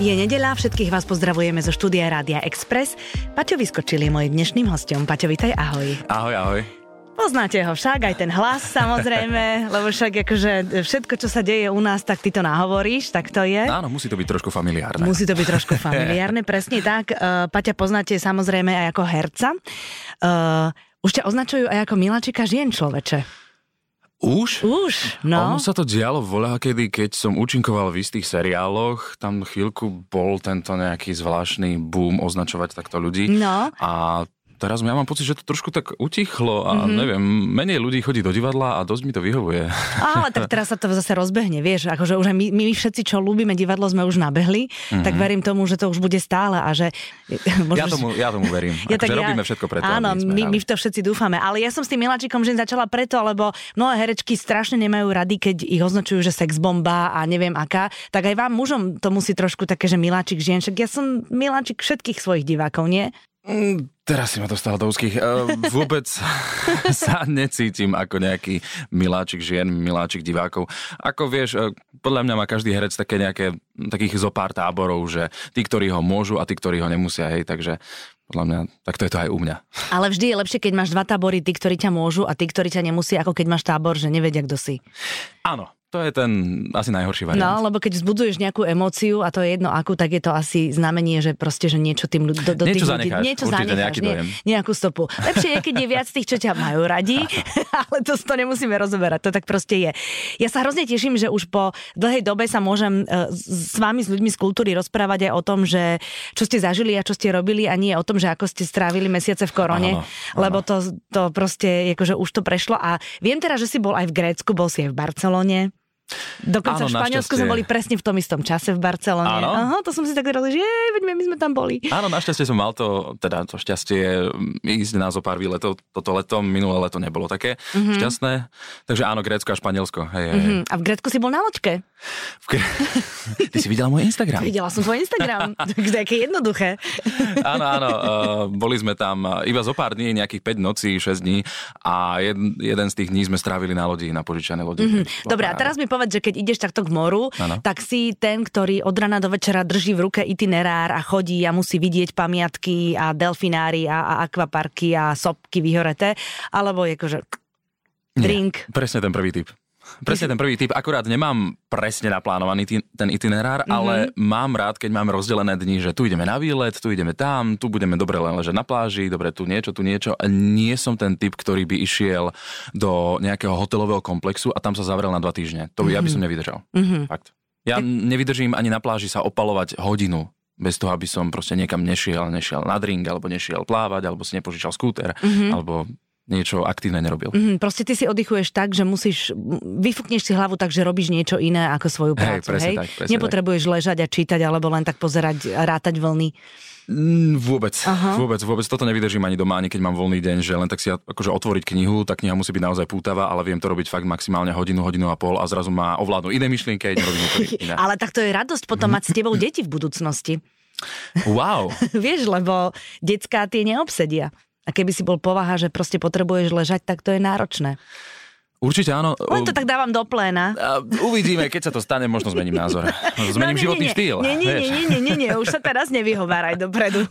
Je nedeľa, všetkých vás pozdravujeme zo štúdia Rádia Express. Paťo Vyskočil je môj dnešným hosťom. Paťo, vítaj, ahoj. Ahoj, ahoj. Poznáte ho však, aj ten hlas samozrejme, lebo však akože všetko, čo sa deje u nás, tak ty to nahovoríš, tak to je. Áno, musí to byť trošku familiárne. Musí to byť trošku familiárne, presne tak. Paťa poznáte samozrejme aj ako herca. Už ťa označujú aj ako miláčika žien, človeče. Už? No. Ono sa to dialo voľakedy, keď som účinkoval v istých seriáloch, tam chvíľku bol tento nejaký zvláštny boom označovať takto ľudí. No. A teraz ja mám pocit, že to trošku tak utichlo a neviem, menej ľudí chodí do divadla a dosť mi to vyhovuje. Ale tak teraz sa to zase rozbehne, vieš, akože už aj my všetci, čo ľúbime divadlo, sme už nabehli, tak verím tomu, že to už bude stále a že... Ja tomu verím, akože robíme všetko preto. Áno, my v to všetci dúfame, ale ja som s tým miláčikom žen začala preto, lebo mnohé herečky strašne nemajú rady, keď ich označujú, že sexbomba a neviem aká, tak aj vám mužom to musí trošku také, že miláčik žien, však ja som miláčik všetkých svojich divákov, nie? Teraz si ma dostala do úzkých. Vôbec sa necítim ako nejaký miláčik žien, miláčik divákov. Ako vieš, podľa mňa má každý herec takých zopár táborov, že tí, ktorí ho môžu a tí, ktorí ho nemusia, hej, takže podľa mňa, tak to je to aj u mňa. Ale vždy je lepšie, keď máš dva tábory, tí, ktorí ťa môžu a tí, ktorí ťa nemusia, ako keď máš tábor, že nevedia, kto si. Áno. To je ten asi najhorší variant. No, lebo keď vzbudzuješ nejakú emóciu a to je jedno akú, tak je to asi znamenie, že proste, že niečo tým do tých ľudí... Niečo zanecháš, nejakú stopu. Lepšie je, keď je viac tých, čo ťa majú radi, ale to nemusíme rozoberať, to tak proste je. Ja sa hrozne teším, že už po dlhej dobe sa môžem s vami, s ľuďmi z kultúry rozprávať aj o tom, že čo ste zažili a čo ste robili a nie o tom, že ako ste strávili mesiace v korone, áno. Lebo to proste, akože už to prešlo a viem teraz, že si bol aj v Grécku, bol si aj v Barcelone. Dokonca áno, v Španielsku sme boli presne v tom istom čase v Barcelone. Aha, to som si tak vedel, že my sme tam boli. Áno, našťastie som mal to šťastie ísť na zo pár výletov. Toto leto, minulé leto nebolo také šťastné. Takže áno, Grécko a Španielsko. Hej. A v Grécku si bol na loďke? Ty si videla môj Instagram? Videla som tvoj Instagram, takže aké jednoduché. Áno, boli sme tam iba zo pár dní, nejakých 5 nocí, 6 dní a jeden z tých dní sme strávili na lodi, na požičanej lodi. Dobre, a teraz mi povedz, že keď ideš takto k moru, ano. Tak si ten, ktorý od rana do večera drží v ruke itinerár a chodí a musí vidieť pamiatky a delfinári a akvaparky a sopky vyhoreté, alebo je akože drink. Nie, presne ten prvý typ. Akurát nemám presne naplánovaný ten itinerár, ale mám rád, keď mám rozdelené dni, že tu ideme na výlet, tu ideme tam, tu budeme dobre len ležať na pláži, dobre tu niečo. Nie som ten typ, ktorý by išiel do nejakého hotelového komplexu a tam sa zavrel na 2 týždne. To ja by som nevydržal. Fakt. Ja nevydržím ani na pláži sa opalovať hodinu. Bez toho, aby som proste niekam nešiel na drink, alebo nešiel plávať, alebo si nepožičal skúter, alebo... niečo aktívne nerobil. Proste ty si oddychuješ tak, že vyfukneš si hlavu tak, že robíš niečo iné ako svoju prácu, hej? Nepotrebuješ ležať a čítať, alebo len tak pozerať a rátať vlny. Vôbec. Toto nevydržím ani doma, ani keď mám voľný deň, že len tak si akože otvoriť knihu, tá kniha musí byť naozaj pútava, ale viem to robiť fakt maximálne hodinu a pol a zrazu ma ovládnu iné myšlienky, iné. Ale tak to je radosť potom mať s tebou deti v budúcnosti. Wow. Vieš, lebo decká tie neobsedia. A keby si bol povaha, že proste potrebuješ ležať, tak to je náročné. Určite áno. Len to tak dávam do pléna. Uvidíme, keď sa to stane, možno zmením názor. Zmením životný štýl. Nie, už sa teraz nevyhováraj dopredu.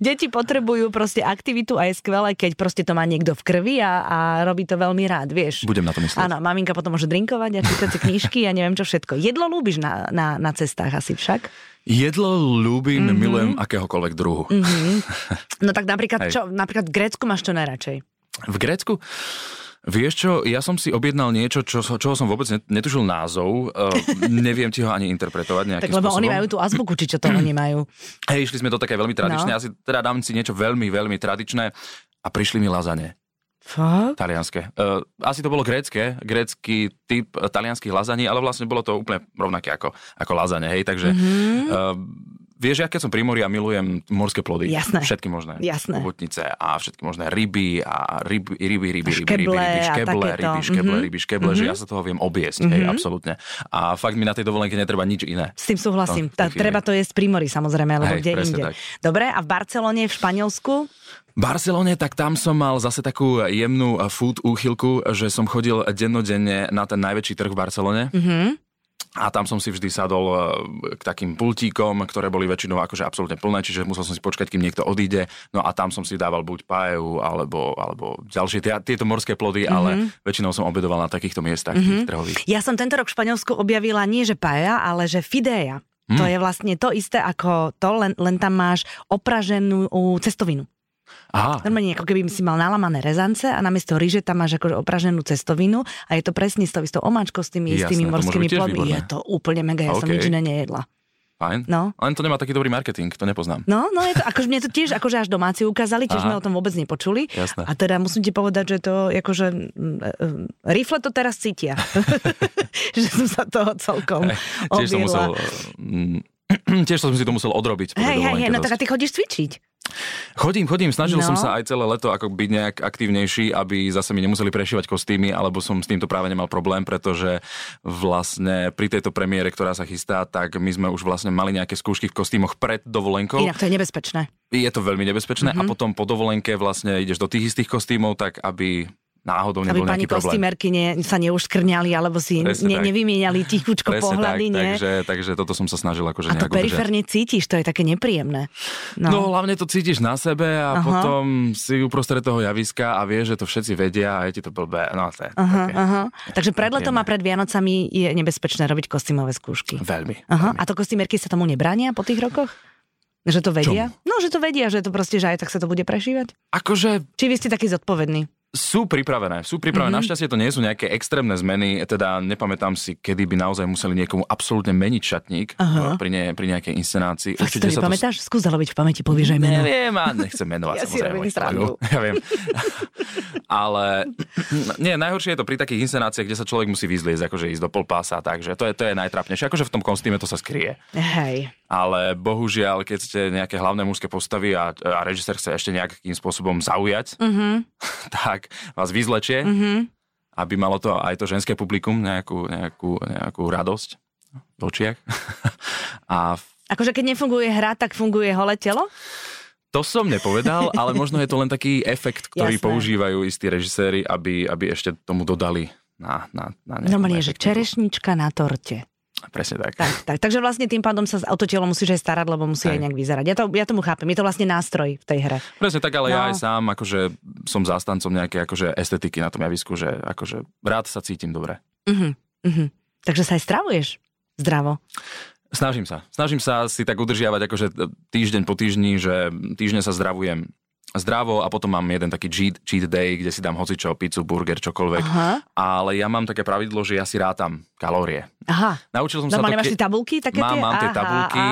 Deti potrebujú proste aktivitu a je skvelé, keď proste to má niekto v krvi a robí to veľmi rád, vieš. Budem na to myslieť. Áno, maminka potom môže drinkovať a čítať si knižky a neviem čo všetko. Jedlo ľúbiš na cestách asi však? Jedlo ľúbim, milujem akéhokoľvek druhu. No tak napríklad v Grécku máš čo najradšej? V Grécku? Vieš čo, ja som si objednal niečo, čoho som vôbec netušil názov. Neviem ti ho ani interpretovať nejakým spôsobom. Tak lebo oni majú tú azbuku, či čo to oni majú. Hej, išli sme do také veľmi tradičné. No. Ja si teda dám si niečo veľmi, veľmi tradičné a prišli mi lazane. Fakt? Talianské. Asi to bolo grécky typ talianských lazaní, ale vlastne bolo to úplne rovnaké ako lazane, hej, takže... Vieš, ja keď som pri mori a milujem morské plody. Jasné. Všetky možné. Jasné. Chobotnice a všetky možné ryby, že ja sa toho viem objesť, hej, absolútne. A fakt mi na tej dovolenke netreba nič iné. S tým súhlasím. Treba to jesť pri mori, samozrejme, alebo kde inde. Dobre, a v Barcelone, v Španielsku? V Barcelone, tak tam som mal zase takú jemnú food úchylku, že som chodil dennodenne na ten najväčší trh v Barcelone. A tam som si vždy sadol k takým pultíkom, ktoré boli väčšinou akože absolútne plné, čiže musel som si počkať, kým niekto odíde. No a tam som si dával buď páju, alebo ďalšie tieto morské plody, ale väčšinou som obedoval na takýchto miestach trhových. Ja som tento rok v Španielsku objavila nie že paella, ale že fidea. To je vlastne to isté ako to, len tam máš opraženú cestovinu. Aha. Normálne, ako keby si mal nalamané rezance a namiesto ryže tam máš akože opraženú cestovinu a je to presne s tou omáčkou, s tými istými morskými plodmi. Je to úplne mega, ja som nič iné nejedla. Fajn, no. Len to nemá taký dobrý marketing, to nepoznám. No, je to, akože mne to tiež akože až domáci ukázali, tiež sme o tom vôbec nepočuli. Jasné. A teda musím ti povedať, že to akože rifle to teraz cítia. Že som sa toho celkom objevila. Tiež som si to musel odrobiť. Hej, no tak a ty chodíš cvičiť? Chodím, snažil som sa aj celé leto ako byť nejak aktívnejší, aby zase mi nemuseli prešívať kostýmy, alebo som s týmto práve nemal problém, pretože vlastne pri tejto premiére, ktorá sa chystá, tak my sme už vlastne mali nejaké skúšky v kostýmoch pred dovolenkou. Inak to je nebezpečné. Je to veľmi nebezpečné a potom po dovolenke vlastne ideš do tých istých kostýmov, tak aby náhodou nebol nejaký problém. Aby pani kostýmerky sa neuškrňali, alebo si nevymieniali tichučko pohľady, nie? Takže toto som sa snažil akože nejak udržať. A to periférne cítiš, to je také nepríjemné. No hlavne to cítiš na sebe a potom si uprostred toho javiska a vieš, že to všetci vedia a je ti to blbé. No, to je Takže pred letom a pred Vianocami je nebezpečné robiť kostýmové skúšky. Veľmi. A to kostýmerky sa tomu nebránia po tých rokoch? Že to vedia? Čomu? No, že to vedia, že to proste, že aj tak sa to bude prešívať. Akože... Či vy ste takí zodpovední? Sú pripravené. Našťastie to nie sú nejaké extrémne zmeny, teda nepamätám si, kedy by naozaj museli niekomu absolútne meniť šatník pri nejakej inscenácii. Fakt to nepamätáš? Skús zaloviť v pamäti, povieš aj meno. Neviem, nechcem menovať, samozrejme. Ja viem. Ale nie, najhoršie je to pri takých inscenáciách, kde sa človek musí vyzliecť, akože ísť do polpása, takže to je najtrapnejšie. Akože v tom kostýme to sa skrie. Hej. Ale bohužiaľ, keď ste nejaké hlavné mužské postavy a režisér chce ešte nejakým spôsobom zaujať, tak vás vyzlečie, aby malo to aj to ženské publikum nejakú radosť v očiach. Akože keď nefunguje hra, tak funguje holé telo? To som nepovedal, ale možno je to len taký efekt, ktorý používajú istí režiséri, aby ešte tomu dodali na nejakú... Normálne, že čerešnička na torte. Presne tak. Takže vlastne tým pádom sa o to telo musíš aj starať, lebo musí aj nejak vyzerať. Ja tomu chápem, je to vlastne nástroj v tej hre. Presne tak, ale ja aj sám akože som zástancom nejakej akože estetiky na tom javisku, že akože rád sa cítim dobre. Takže sa aj stravuješ zdravo? Snažím sa si tak udržiavať akože týždeň po týždni, že týždne sa zdravujem zdravo a potom mám jeden taký cheat day, kde si dám hocičo, pizzu, burger, čokoľvek. Aha. Ale ja mám také pravidlo, že ja si rátam kalórie. Aha. Naučil som sa to... Máš tie tabuľky? Mám tie tabuľky.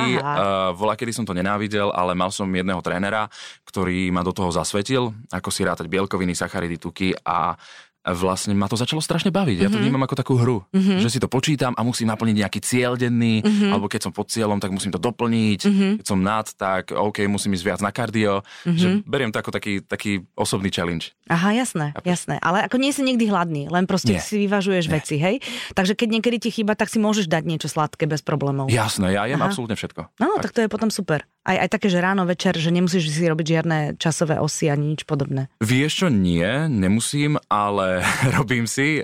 Volakedy som to nenávidel, ale mal som jedného trénera, ktorý ma do toho zasvetil, ako si rátať bielkoviny, sacharidy, tuky a vlastne ma to začalo strašne baviť. Ja to vnímam ako takú hru, že si to počítam a musím naplniť nejaký cieľ denný, alebo keď som pod cieľom, tak musím to doplniť, keď som nad, tak OK, musím ísť viac na kardio, že beriem to ako taký osobný challenge. Aha, jasné. Ale ako nie si nikdy hladný, len proste si vyvažuješ veci, hej? Takže keď niekedy ti chýba, tak si môžeš dať niečo sladké bez problémov. Jasné, ja jem absolútne všetko. No, tak to je potom super. Aj také, že ráno, večer, že nemusíš si robiť žiadne časové osy ani nič podobné. Vieš čo, nie, nemusím, ale robím si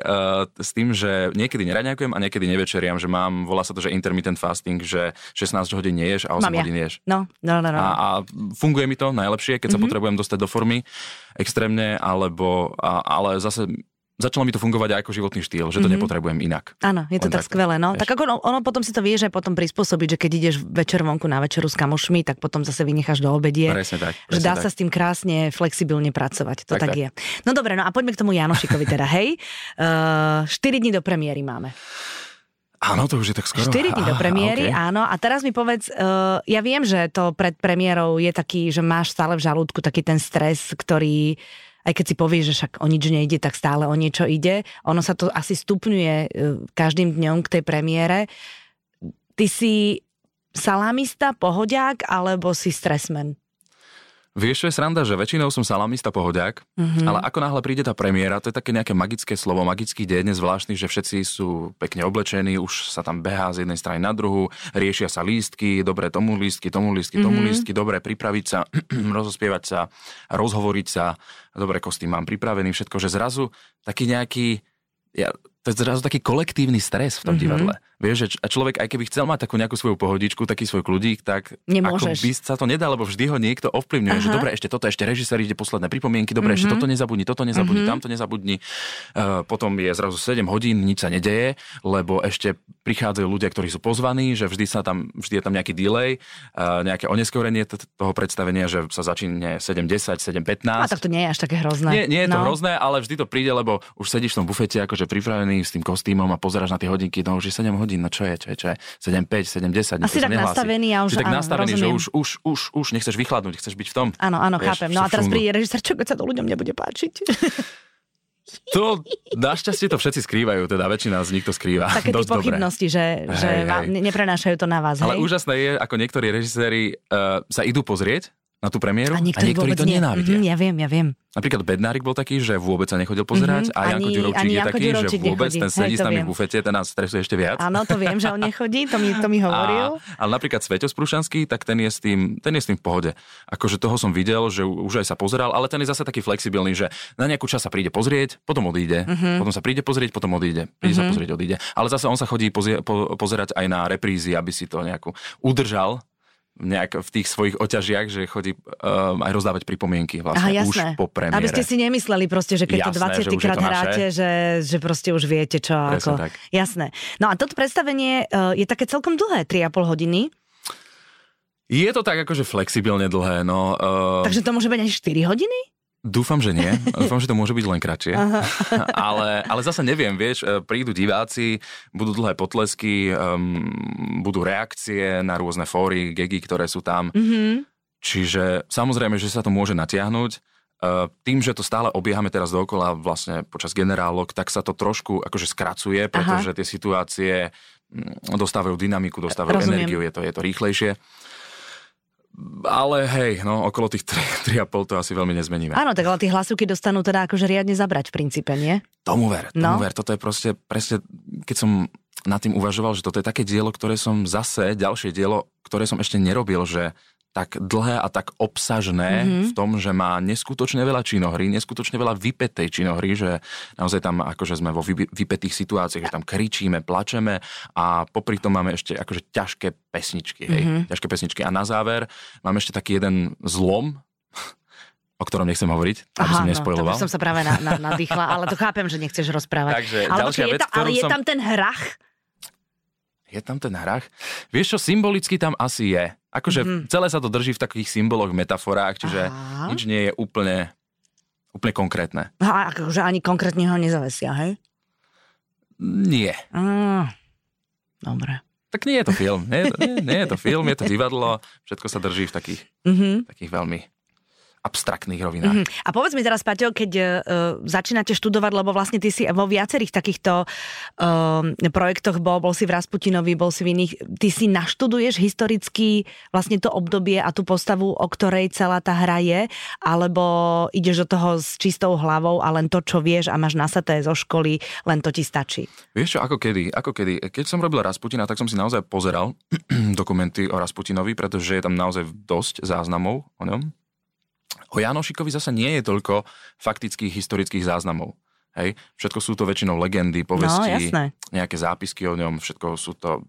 s tým, že niekedy neraňajkujem a niekedy nevečeriam, že mám, volá sa to, že intermittent fasting, že 16 hodín neješ a 8 hodín ješ. No. A funguje mi to najlepšie, keď sa potrebujem dostať do formy extrémne, ale zase... Začalo mi to fungovať aj ako životný štýl, že to nepotrebujem inak. Áno, je to tak skvelé, no. Vieš? Tak ako ono potom si to vieš aj potom prispôsobiť, že keď ideš večer vonku na večeru s kamošmi, tak potom zase vynecháš do obedie. Presne dá tak. Sa s tým krásne, flexibilne pracovať. To tak je. No dobre, no a poďme k tomu Janošikovi teda, hej. 4 dní do premiéry máme. Áno, to už je tak skoro. 4 dní do premiéry, áno. A teraz mi povedz, ja viem, že to pred premiérou je taký, že máš stále v žalúdku taký ten stres, ktorý... Aj keď si povieš, že však o nič nejde, tak stále o niečo ide. Ono sa to asi stupňuje každým dňom k tej premiére. Ty si salamista, pohodiak, alebo si stresmen? Vieš, čo je sranda, že väčšinou som salamista, pohodiak, ale ako náhle príde tá premiéra, to je také nejaké magické slovo, magický deň, zvláštny, že všetci sú pekne oblečení, už sa tam behá z jednej strany na druhú, riešia sa lístky, dobre tomu lístky, dobre pripraviť sa, rozospievať sa, rozhovoriť sa, dobre kostým mám pripravený, všetko, že zrazu taký nejaký... Ja, to je zrazu taký kolektívny stres v tom divadle. Vieš, že človek, aj keby chcel mať takú nejakú svoju pohodičku, taký svoj kľudík, tak nemôžeš. Ako by sa to nedá, lebo vždy ho niekto ovplyvňuje, aha, že dobre, ešte toto, ešte režisér ide posledné pripomienky, dobre, ešte toto nezabudni, tamto nezabudni. Potom je zrazu 7 hodín, nič sa nedeje, lebo ešte prichádzajú ľudia, ktorí sú pozvaní, že vždy je tam nejaký delay, nejaké oneskorenie toho predstavenia, že sa začína 7:10, 7:15. A tak to nie je až také hrozné. Nie je to hrozné, ale vždy to príde, lebo už sedíš v tom bufete akože pripravený s tým kostýmom a pozeráš na tie hodinky, no už je 7 hodín, no čo je, 7:5, 7:10, asi tak nastavený, ja už si tak nastavený, rozumiem. Že už nechceš vychladnúť, chceš byť v tom. Áno, chápem. No a teraz príde režisér, čo keď sa to ľuďom nebude páčiť. To našťastie to všetci skrývajú, teda väčšina z nich to skrýva. Také dosť pochybnosti, dobre. Že neprenášajú to na vás. Ale hej? Úžasné je, ako niektorí režiséri sa idú pozrieť na tú premiéru a niektorí to nenávidia. Ja viem. Napríklad Bednárik bol taký, že vôbec sa nechodil pozerať a Janko Ďurovčík je taký, že vôbec nechodí. Ten sedí s nami v bufete, ten nás stresuje ešte viac. Áno, to viem, že on nechodí, to mi hovoril. Ale napríklad Svetozár Sprušanský, tak ten je s tým v pohode. Akože toho som videl, že už aj sa pozeral, ale ten je zase taký flexibilný, že na nejakú čas sa príde pozrieť, potom odíde. Potom sa príde pozrieť, potom odíde. Príde sa pozrieť, odíde. Ale zase on sa chodí pozerať aj na reprízy, aby si to nejako udržal. Nejak v tých svojich oťažiach, že chodí aj rozdávať pripomienky vlastne. Aha, už po premiére. Aby ste si nemysleli proste, že keď to 20 krát hráte, že proste už viete čo. Presne ako. Tak. Jasné. No a toto predstavenie je také celkom dlhé, 3,5 hodiny. Je to tak akože flexibilne dlhé, no. Takže to môže byť aj 4 hodiny? Dúfam, že nie. Dúfam, že to môže byť len kratšie. Ale zase neviem, vieš, prídu diváci, budú dlhé potlesky, budú reakcie na rôzne fóry, gegy, ktoré sú tam. Čiže samozrejme, že sa to môže natiahnuť. Tým, že to stále obiehame teraz dookola vlastne počas generálok, tak sa to trošku akože skracuje, pretože tie situácie dostávajú dynamiku, dostávajú energiu, je to rýchlejšie. Ale hej, no okolo tých 3,5 to asi veľmi nezmeníme. Áno, tak ale tie hlasovky dostanú teda akože riadne zabrať v princípe, nie? Tomu ver, toto je proste, presne, keď som nad tým uvažoval, že toto je také dielo, ďalšie dielo, ktoré som ešte nerobil, že tak dlhé a tak obsažné v tom, že má neskutočne veľa činohry, neskutočne veľa vypetej činohry, že naozaj tam akože sme vo vypetých situáciách, že tam kričíme, plačeme a popri tom máme ešte akože ťažké pesničky. Hej. Ťažké pesničky. A na záver máme ešte taký jeden zlom, o ktorom nechcem hovoriť, aby som nespoiloval. To som sa práve nadýchla, ale to chápem, že nechceš rozprávať. Takže ďalšia vec, je tam ten hrach? Je tam ten hrach? Vieš čo, symbolicky tam asi je. Akože celé sa to drží v takých symboloch, metaforách, čiže nič nie je úplne konkrétne. A akože ani konkrétne ho nezavesia, hej? Nie. Dobre. Tak nie je to film. Nie je to film, je to divadlo. Všetko sa drží v takých veľmi abstraktných rovinách. A povedz mi teraz, Paťo, keď začínate študovať, lebo vlastne ty si vo viacerých takýchto projektoch bol si v Rasputinovi, bol si v iných, ty si naštuduješ historicky vlastne to obdobie a tú postavu, o ktorej celá tá hra je, alebo ideš do toho s čistou hlavou a len to, čo vieš a máš nasaté zo školy, len to ti stačí? Vieš čo, ako kedy? Keď som robil Rasputina, tak som si naozaj pozeral dokumenty o Rasputinovi, pretože je tam naozaj dosť záznamov o ňom. O Janošikovi zasa nie je toľko faktických historických záznamov. Hej? Všetko sú to väčšinou legendy, povesti, nejaké zápisky o ňom, všetko sú to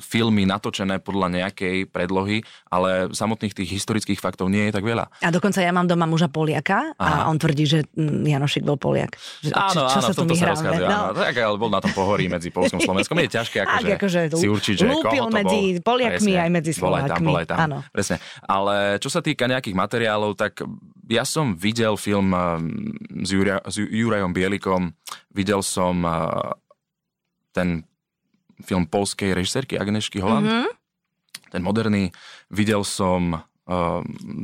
filmy natočené podľa nejakej predlohy, ale samotných tých historických faktov nie je tak veľa. A dokonca ja mám doma muža Poliaka a on tvrdí, že Janošik bol Poliak. Áno, sa v tomto sa rozchádzajú. No. Tak, ale bol na tom pohorí medzi Poľskom a Slovenskom. Je ťažké akože si určiť, že koho to bol. Medzi Poliakmi presne, aj medzi Slovákmi. Bol aj tam. Áno. Presne. Ale čo sa týka nejakých materiálov, tak ja som videl film s Jurajom Bielikom. Videl som ten film poľskej režisérky Agnešky Holand. Ten moderný. Videl som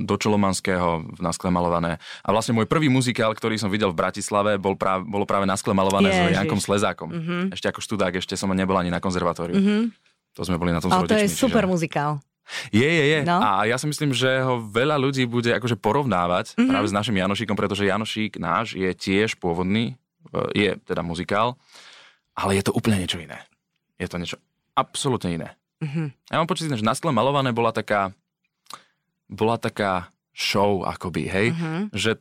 do Čolomanského v Na skle maľované. A vlastne môj prvý muzikál, ktorý som videl v Bratislave, bolo práve Na skle maľované s Jankom Slezákom. Ešte ako študák, ešte som nebol ani na konzervatóriu. To sme boli na tom s rodičmi. Ale to je super muzikál. Je. No. A ja si myslím, že ho veľa ľudí bude akože porovnávať práve s našim Janošíkom, pretože Janošík náš je tiež pôvodný, je teda muzikál, ale je to úplne niečo iné. Je to niečo absolútne iné. Ja mám pocit, že Na skle maľované bola taká show, akoby, hej? Že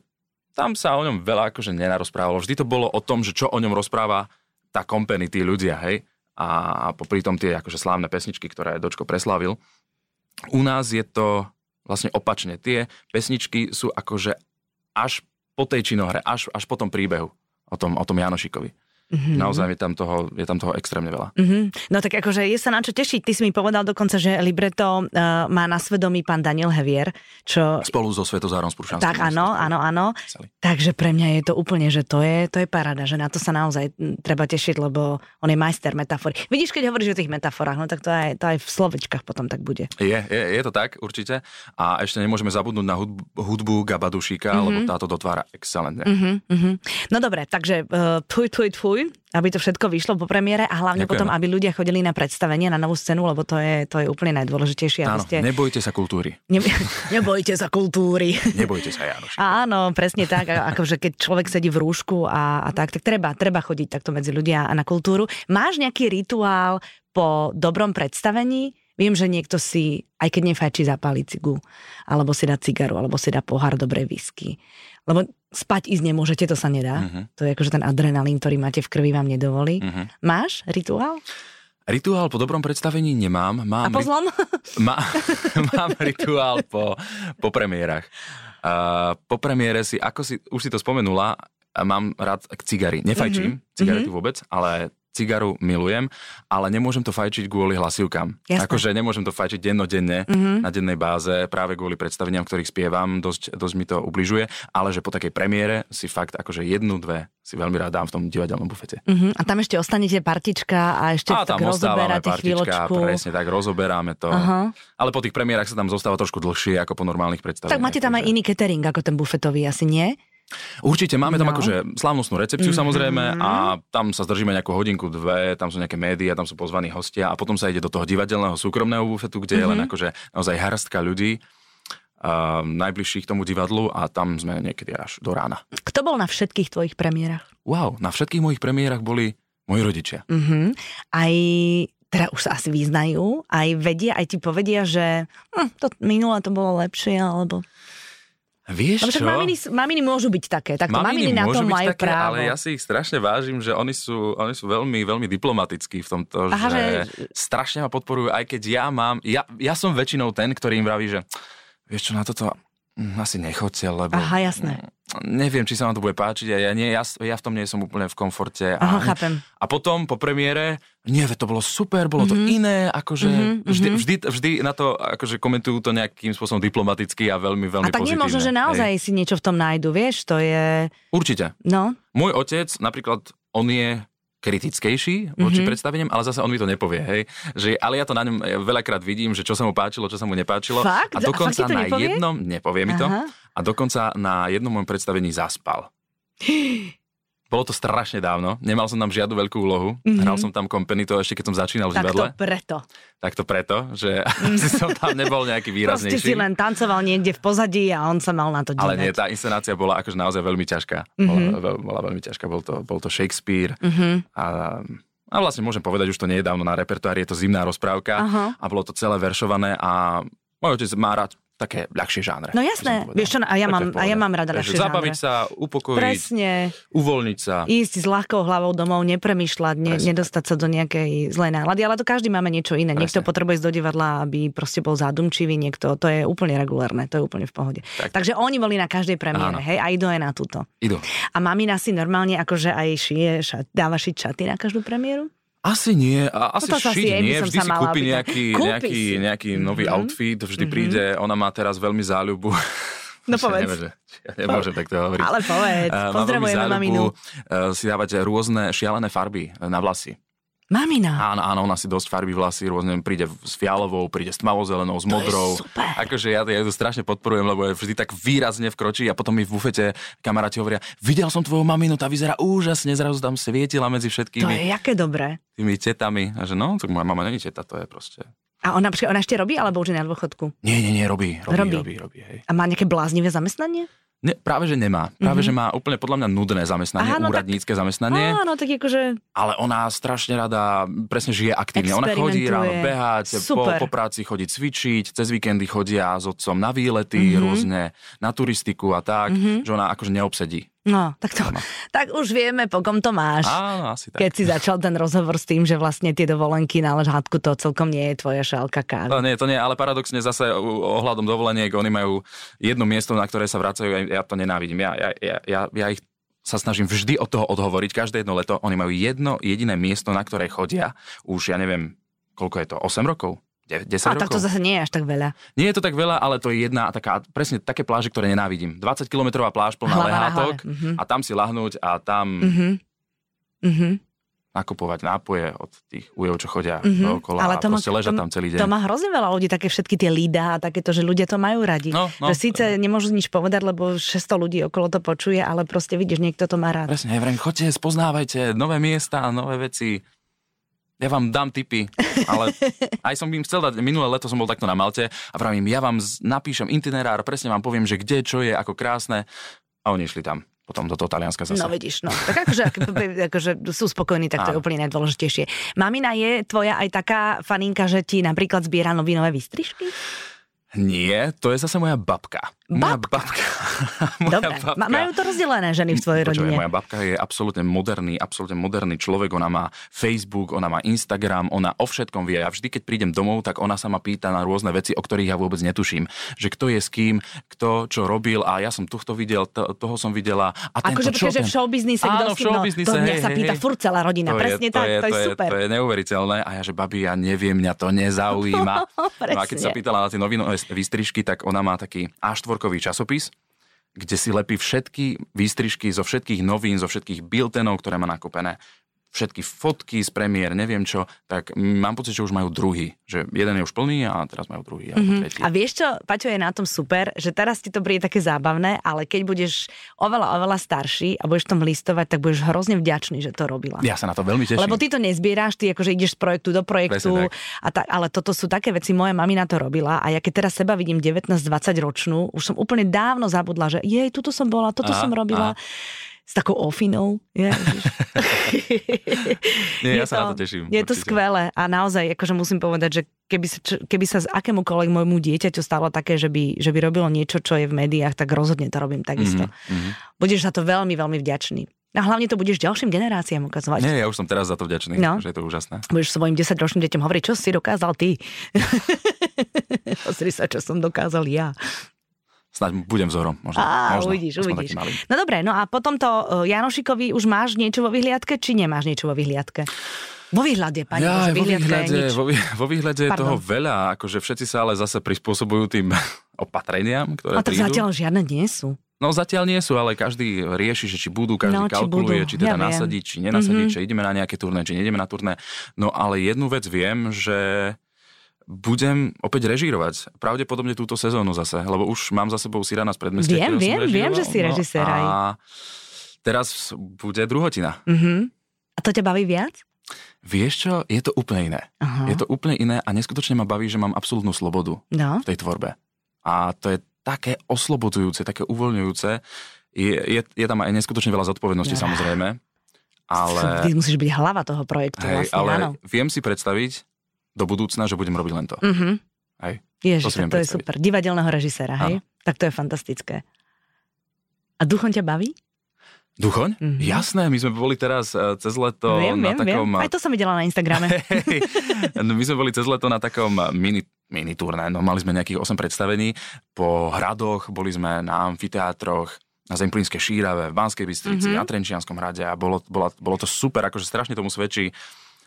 tam sa o ňom veľa akože nenarozprávalo. Vždy to bolo o tom, že čo o ňom rozpráva tá company, tí ľudia, hej, a popri tom tie akože slávne pesničky, ktoré Dočko preslávil. U nás je to vlastne opačne. Tie pesničky sú akože až po tej činohre, až po tom príbehu o tom Janošikovi. Mm-hmm. Naozaj je tam toho extrémne veľa. Mm-hmm. No tak akože je sa na čo tešiť. Ty si mi povedal dokonca, že libreto má na svedomí pán Daniel Hevier, čo... Spolu so Svetozárom Sprušanským. Tak áno. Takže pre mňa je to úplne, že to je paráda, že na to sa naozaj treba tešiť, lebo on je majster metafory. Vidíš, keď hovoríš o tých metaforách, no tak to aj v slovečkách potom tak bude. Je to tak, určite. A ešte nemôžeme zabudnúť na hudbu Gabadušíka, mm-hmm, lebo táto dotvára excelentne. Mm-hmm. No dobre, takže tfuj, aby to všetko vyšlo po premiére a hlavne potom, aby ľudia chodili na predstavenie, na Novú scénu, lebo to je úplne najdôležitejšie. Áno, nebojte sa kultúry. Nebojte sa kultúry. Nebojte sa Janoša. Áno, presne tak, akože keď človek sedí v rúšku a tak treba chodiť takto medzi ľudia a na kultúru. Máš nejaký rituál po dobrom predstavení? Viem, že niekto si, aj keď nefajčí, zapáli cigu, alebo si dá cigaru, alebo si dá pohár dobrej whisky. Lebo spať ísť nemôžete, to sa nedá. Uh-huh. To je akože ten adrenalín, ktorý máte v krvi, vám nedovolí. Uh-huh. Máš rituál? Rituál po dobrom predstavení nemám. Mám a po zlom? Mám rituál po premiérach. Po premiére si, už si to spomenula, mám rád k cigari. Nefajčím, uh-huh, cigarety vôbec, ale... Cigaru milujem, ale nemôžem to fajčiť kvôli hlasivkám. Jasne. Akože nemôžem to fajčiť dennodenne, mm-hmm, na dennej báze, práve kvôli predstaveniam, ktorých spievam, dosť mi to ubližuje, ale že po takej premiére si fakt akože 1-2 si veľmi rád dám v tom divadelnom bufete. Mm-hmm. A tam ešte ostanete partička a ešte a tak rozoberáte chvíľočku. Presne tak, rozoberáme to. Aha. Ale po tých premiérach sa tam zostáva trošku dlhšie ako po normálnych predstaveniach. Tak máte tam aj iný catering ako ten bufetový, asi nie? Určite, máme tam akože slávnostnú recepciu, mm-hmm, samozrejme, a tam sa zdržíme nejakú hodinku, dve, tam sú nejaké médiá, tam sú pozvaní hostia a potom sa ide do toho divadelného súkromného bufetu, kde, mm-hmm, je len akože naozaj hrstka ľudí najbližších tomu divadlu a tam sme niekedy až do rána. Kto bol na všetkých tvojich premiérach? Wow, na všetkých mojich premiérach boli moji rodičia. Mm-hmm. Aj... Teda už sa asi vyznajú, aj vedia, aj ti povedia, že to minulé to bolo lepšie, alebo... Vieš čo? Maminy môžu byť také, takto maminy na tom majú také, právo. Ale ja si ich strašne vážim, že oni sú veľmi, veľmi diplomatickí v tomto, aha, že strašne ma podporujú, aj keď ja mám, ja som väčšinou ten, ktorý im vraví, že vieš čo, na toto asi nechoďte, lebo... Aha, jasné. Neviem, či sa vám to bude páčiť a ja v tom nie som úplne v komforte. Aha, chápem. A potom po premiére, to bolo super, bolo to iné, akože vždy na to akože komentujú to nejakým spôsobom diplomaticky a veľmi, veľmi pozitívne. A tak nemôžno, že naozaj si niečo v tom nájdu, vieš, to je... Určite. No. Môj otec, napríklad, on je kritickejší voči predstaveniam, ale zase on mi to nepovie, hej. Že, ale ja to na ňom veľakrát vidím, že čo sa mu páčilo, čo sa mu nepáčilo. Fakt? A dokonca na jednom, nepovie mi to, a dokonca na jednom mojom predstavení zaspal. Bolo to strašne dávno, nemal som tam žiadnu veľkú úlohu, hral som tam company, to ešte keď som začínal v divadle. Tak to preto, že som tam nebol nejaký výraznejší. Proste si len tancoval niekde v pozadí a on sa mal na to dívať. Ale nie, tá inscenácia bola akože naozaj veľmi ťažká. Bola veľmi ťažká, bol to Shakespeare a vlastne môžem povedať, už to nie je dávno na repertoári, je to Zimná rozprávka a bolo to celé veršované a môj otec má rád také ľahšie žánre. No jasné, vieš čo, a ja mám rada ľahšie žánre. Zabaviť sa, upokojiť, presne, uvoľniť sa. Ísť s ľahkou hlavou domov, nepremýšľať, nedostať sa do nejakej zlej nálady, ale to každý máme niečo iné. Presne. Niekto potrebuje ísť do divadla, aby proste bol zadumčivý, niekto, to je úplne regulárne, to je úplne v pohode. Tak. Takže oni boli na každej premiére, hej, a idú aj na túto. Idú. A mamina si normálne akože aj šije, dáva šiť šaty na každú premiéru? Asi nie, asi šiť nie, vždy si kúpi nejaký nový outfit, vždy príde, ona má teraz veľmi záľubu. No povedz. Nemôžem takto hovoriť. Ale povedz, pozdravujeme maminu. Si dávať rôzne šialené farby na vlasy. Mamina? Áno, ona si dosť farbí vlasy, rôzne príde s fialovou, príde s tmavozelenou, s modrou. To je super. Akože ja to strašne podporujem, lebo je vždy tak výrazne vkročí a potom mi v bufete kamaráti hovoria, videl som tvoju maminu, tá vyzerá úžasne, zrazu tam svietila medzi všetkými. To je jaké dobré. Tými tetami. A že no, tak moja mama není teta, to je proste... A ona ešte robí, alebo už je na dôchodku? Nie, robí, hej. A má nejaké bláznivé zamestnanie? Ne, práve, že nemá. Práve, že má úplne podľa mňa nudné zamestnanie, úradnícke zamestnanie. Áno, tak akože... Ale ona strašne rada presne žije aktívne. Ona chodí ráno behať, po práci chodí cvičiť, cez víkendy chodia s otcom na výlety, rôzne na turistiku a tak, že ona akože neobsedí. No, tak to, tak už vieme, po kom to máš. Áno, asi tak. Keď si začal ten rozhovor s tým, že vlastne tie dovolenky na ležátku, to celkom nie je tvoja šálka kávy. No, nie, to nie, ale paradoxne zase ohľadom dovoleniek, oni majú jedno miesto, na ktoré sa vracajú, ja to nenávidím. Ja ich sa snažím vždy od toho odhovoriť. Každé jedno leto, oni majú jedno jediné miesto, na ktoré chodia. Už ja neviem, koľko je to, 8 rokov? 10 rokov. A tak to zase nie je až tak veľa. Nie je to tak veľa, ale to je jedna taká, presne také pláže, ktoré nenávidím. 20-kilometrová pláž plná lehátok a tam si lahnúť a tam nakupovať nápoje od tých ujov, čo chodia dookola ale to a proste ležať tam celý deň. To má hrozne veľa ľudí, také všetky tie lída a takéto, že ľudia to majú radi. No, že síce nemôžu nič povedať, lebo 600 ľudí okolo to počuje, ale proste vidíš, niekto to má rád. Presne, vrem, choďte, spoznávajte nové miesta, nové veci. Ja vám dám tipy, ale aj som im chcel dať, minulé leto som bol takto na Malte a vravím, ja vám napíšem itinerár, presne vám poviem, že kde, čo je, ako krásne a oni išli tam. Potom do toho Talianska zase. No vidíš, no. Tak akože sú spokojní, tak to je úplne najdôležitejšie. Mamina je tvoja aj taká faninka, že ti napríklad zbiera novinové výstrižky? Nie, to je zase moja babka. Moja babka. Dobre, babka. Majú to rozdelené ženy v tvojej rodine. Moja babka je absolútne moderný človek. Ona má Facebook, ona má Instagram, ona o všetkom vie. Ja vždy, keď prídem domov, tak ona sa ma pýta na rôzne veci, o ktorých ja vôbec netuším. Že kto je s kým, kto čo robil a ja som tohto videl, toho som videla. Akože to, že v showbiznise kto si to mňa sa pýta furt celá rodina. Presne tak, to je super. To je neuveriteľné. A ja, že babi, ja neviem, mňa to nezaujíma. No a keď sa pýtala na tie novinové výstrižky, tak ona má taký A4-kový časopis, kde si lepí všetky výstrižky zo všetkých novín, zo všetkých biltenov, ktoré má nakopené. Všetky fotky z premiér, neviem čo, tak mám pocit, že už majú druhý. Že jeden je už plný a teraz majú druhý. Tretí. A vieš čo, Paťo, je na tom super, že teraz ti to príde také zábavné, ale keď budeš oveľa starší a budeš tom listovať, tak budeš hrozne vďačný, že to robila. Ja sa na to veľmi teším. Lebo ty to nezbieráš, ty akože ideš z projektu do projektu, ale toto sú také veci, moja mamina to robila a ja keď teraz seba vidím 19-20 ročnú, už som úplne dávno zabudla, že jej, tuto som bola, toto som robila. S takou ofinou. Ja sa na to teším. Je to skvelé a naozaj, akože musím povedať, že keby sa z akémukoľvek môjmu dieťaťu stalo také, že by robilo niečo, čo je v médiách, tak rozhodne to robím takisto. Budeš za to veľmi, veľmi vďačný. A hlavne to budeš ďalším generáciám ukazovať. Nie, ja už som teraz za to vďačný, že je to úžasné. Budeš svojim 10-ročným deťom hovoriť, čo si dokázal ty. Pozri sa, čo som dokázal ja. Snaď budem vzorom, možno. Uvidíš. No dobre, no a potom to Janošikovi už máš niečo vo vyhliadke, či nemáš niečo vo vyhliadke? Vo výhľade, pani, vo výhľade je toho veľa, akože všetci sa ale zase prispôsobujú tým opatreniam, ktoré prídu. A tak zatiaľ žiadne nie sú. No zatiaľ nie sú, ale každý rieši, že či budú, každý kalkuluje, či teda nasadí, či nenasadí, či ideme na nejaké turné, či nejdeme na turné. No ale jednu vec viem, že budem opäť režírovať. Pravdepodobne túto sezónu zase, lebo už mám za sebou Sirana z predmestia. Viem, že si režisér aj. A teraz bude druhotina. A to ťa baví viac? Vieš čo? Je to úplne iné. Je to úplne iné a neskutočne ma baví, že mám absolútnu slobodu v tej tvorbe. A to je také oslobodzujúce, také uvoľňujúce. Je tam aj neskutočne veľa zodpovedností samozrejme. Ale ty musíš byť hlava toho projektu. Hej, vlastne, ale viem si predstaviť do budúcna, že budem robiť len to. Hej, Ježiš, to je super. Divadelného režiséra, hej? Tak to je fantastické. A duchoň ťa baví? Duchoň? Jasné, my sme boli teraz cez leto na takom... Aj to som videla na Instagrame. Hey, my sme boli cez leto na takom mini turné, no mali sme nejakých 8 predstavení. Po hradoch, boli sme na amfiteátroch, na Zemplínskej Šírave, v Banskej Bystrici, na Trenčianskom hrade a bolo to super, akože strašne tomu svedčí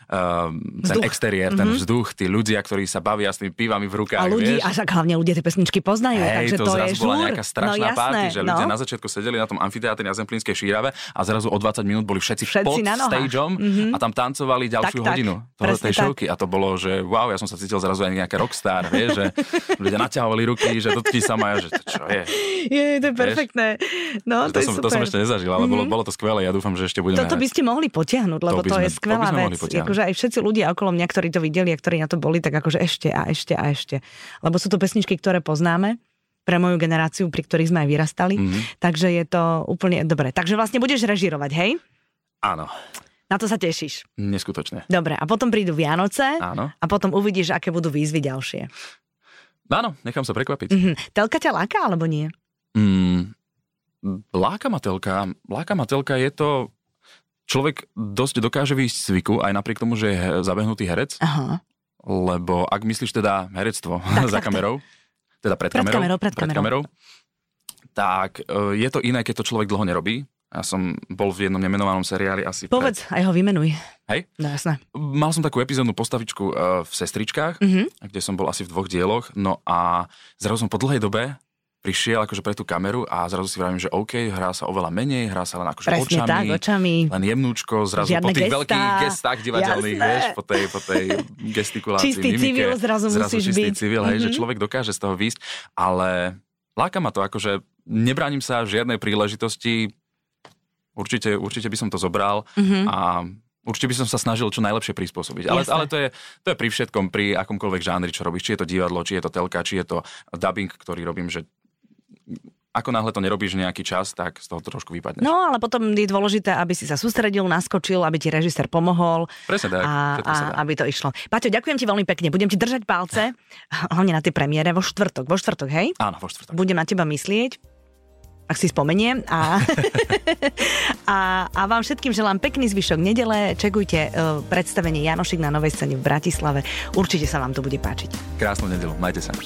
ten exteriér, ten vzduch, tí ľudia, ktorí sa bavia s tými pívami v rukách. A ľudí, vieš? A však hlavne ľudia tie pesničky poznajú, takže to je žúr. Hej, to zrazu bola nejaká strašná party, že ľudia na začiatku sedeli na tom amfiteátri na Zemplínskej Šírave a zrazu o 20 minút boli všetci pod stageom a tam tancovali ďalšiu hodinu tej šovky a to bolo, že wow, ja som sa cítil zrazu aj nejaká rockstar, vieš, že ľudia naťahovali ruky, že dotkni sa ma, že to čo je. Je to perfektné. No, to je super. To som ešte nezažil, ale bolo to skvelé. Ja dúfam, že ešte budeme. Toto by ste mohli potiahnuť, lebo to je skvelá vec. Že aj všetci ľudia okolo mňa, ktorí to videli a ktorí na to boli, tak akože ešte. Lebo sú to pesničky, ktoré poznáme pre moju generáciu, pri ktorých sme aj vyrastali. Takže je to úplne dobre. Takže vlastne budeš režírovať, hej? Áno. Na to sa tešíš? Neskutočne. Dobre, a potom prídu Vianoce. Áno. A potom uvidíš, aké budú výzvy ďalšie. Áno, nechám sa prekvapiť. Telka ťa láka, alebo nie? Láka ma telka je to... Človek dosť dokáže výjsť z cviku, aj napriek tomu, že je zabehnutý herec. Aha. Lebo ak myslíš teda herectvo tak, za kamerou, teda pred kamerou, tak je to iné, keď to človek dlho nerobí. Ja som bol v jednom nemenovanom seriáli asi... Povedz, aj ho vymenuj. Hej? No jasné. Mal som takú epizódnu postavičku v Sestričkách, kde som bol asi v 2 dieloch, no a zrazu som po dlhej dobe prišiel akože pre tú kameru a zrazu si vravím, že OK, hrá sa oveľa menej, hrá sa len akože očami, len jemnúčko, zrazu po tých veľkých gestách divadelných, vieš, po tej gestikulácii, čistý mimike. Čistý civil zrazu musíš byť. Čistý civil, hej, že človek dokáže z toho výjsť, ale láka ma to, akože nebránim sa žiadnej príležitosti. Určite by som to zobral a určite by som sa snažil čo najlepšie prispôsobiť. Ale to je pri všetkom, pri akomkoľvek žánri, čo robíš. Či je to divadlo, či je to telka, či je to dubbing, ktorý robím, že ako náhle to nerobíš nejaký čas, tak z toho trošku vypadneš. No, ale potom je dôležité, aby si sa sústredil, naskočil, aby ti režisér pomohol. Presne tak. A aby to išlo. Paťo, ďakujem ti veľmi pekne. Budem ti držať palce, hlavne na tej premiére vo štvrtok, hej? Áno, vo štvrtok. Budem na teba myslieť. Ak si spomeniem a vám všetkým želám pekný zvyšok nedele. Čekujte predstavenie Janošik na Novej scéne v Bratislave. Určite sa vám to bude páčiť. Krásnu nedelu, majte sa.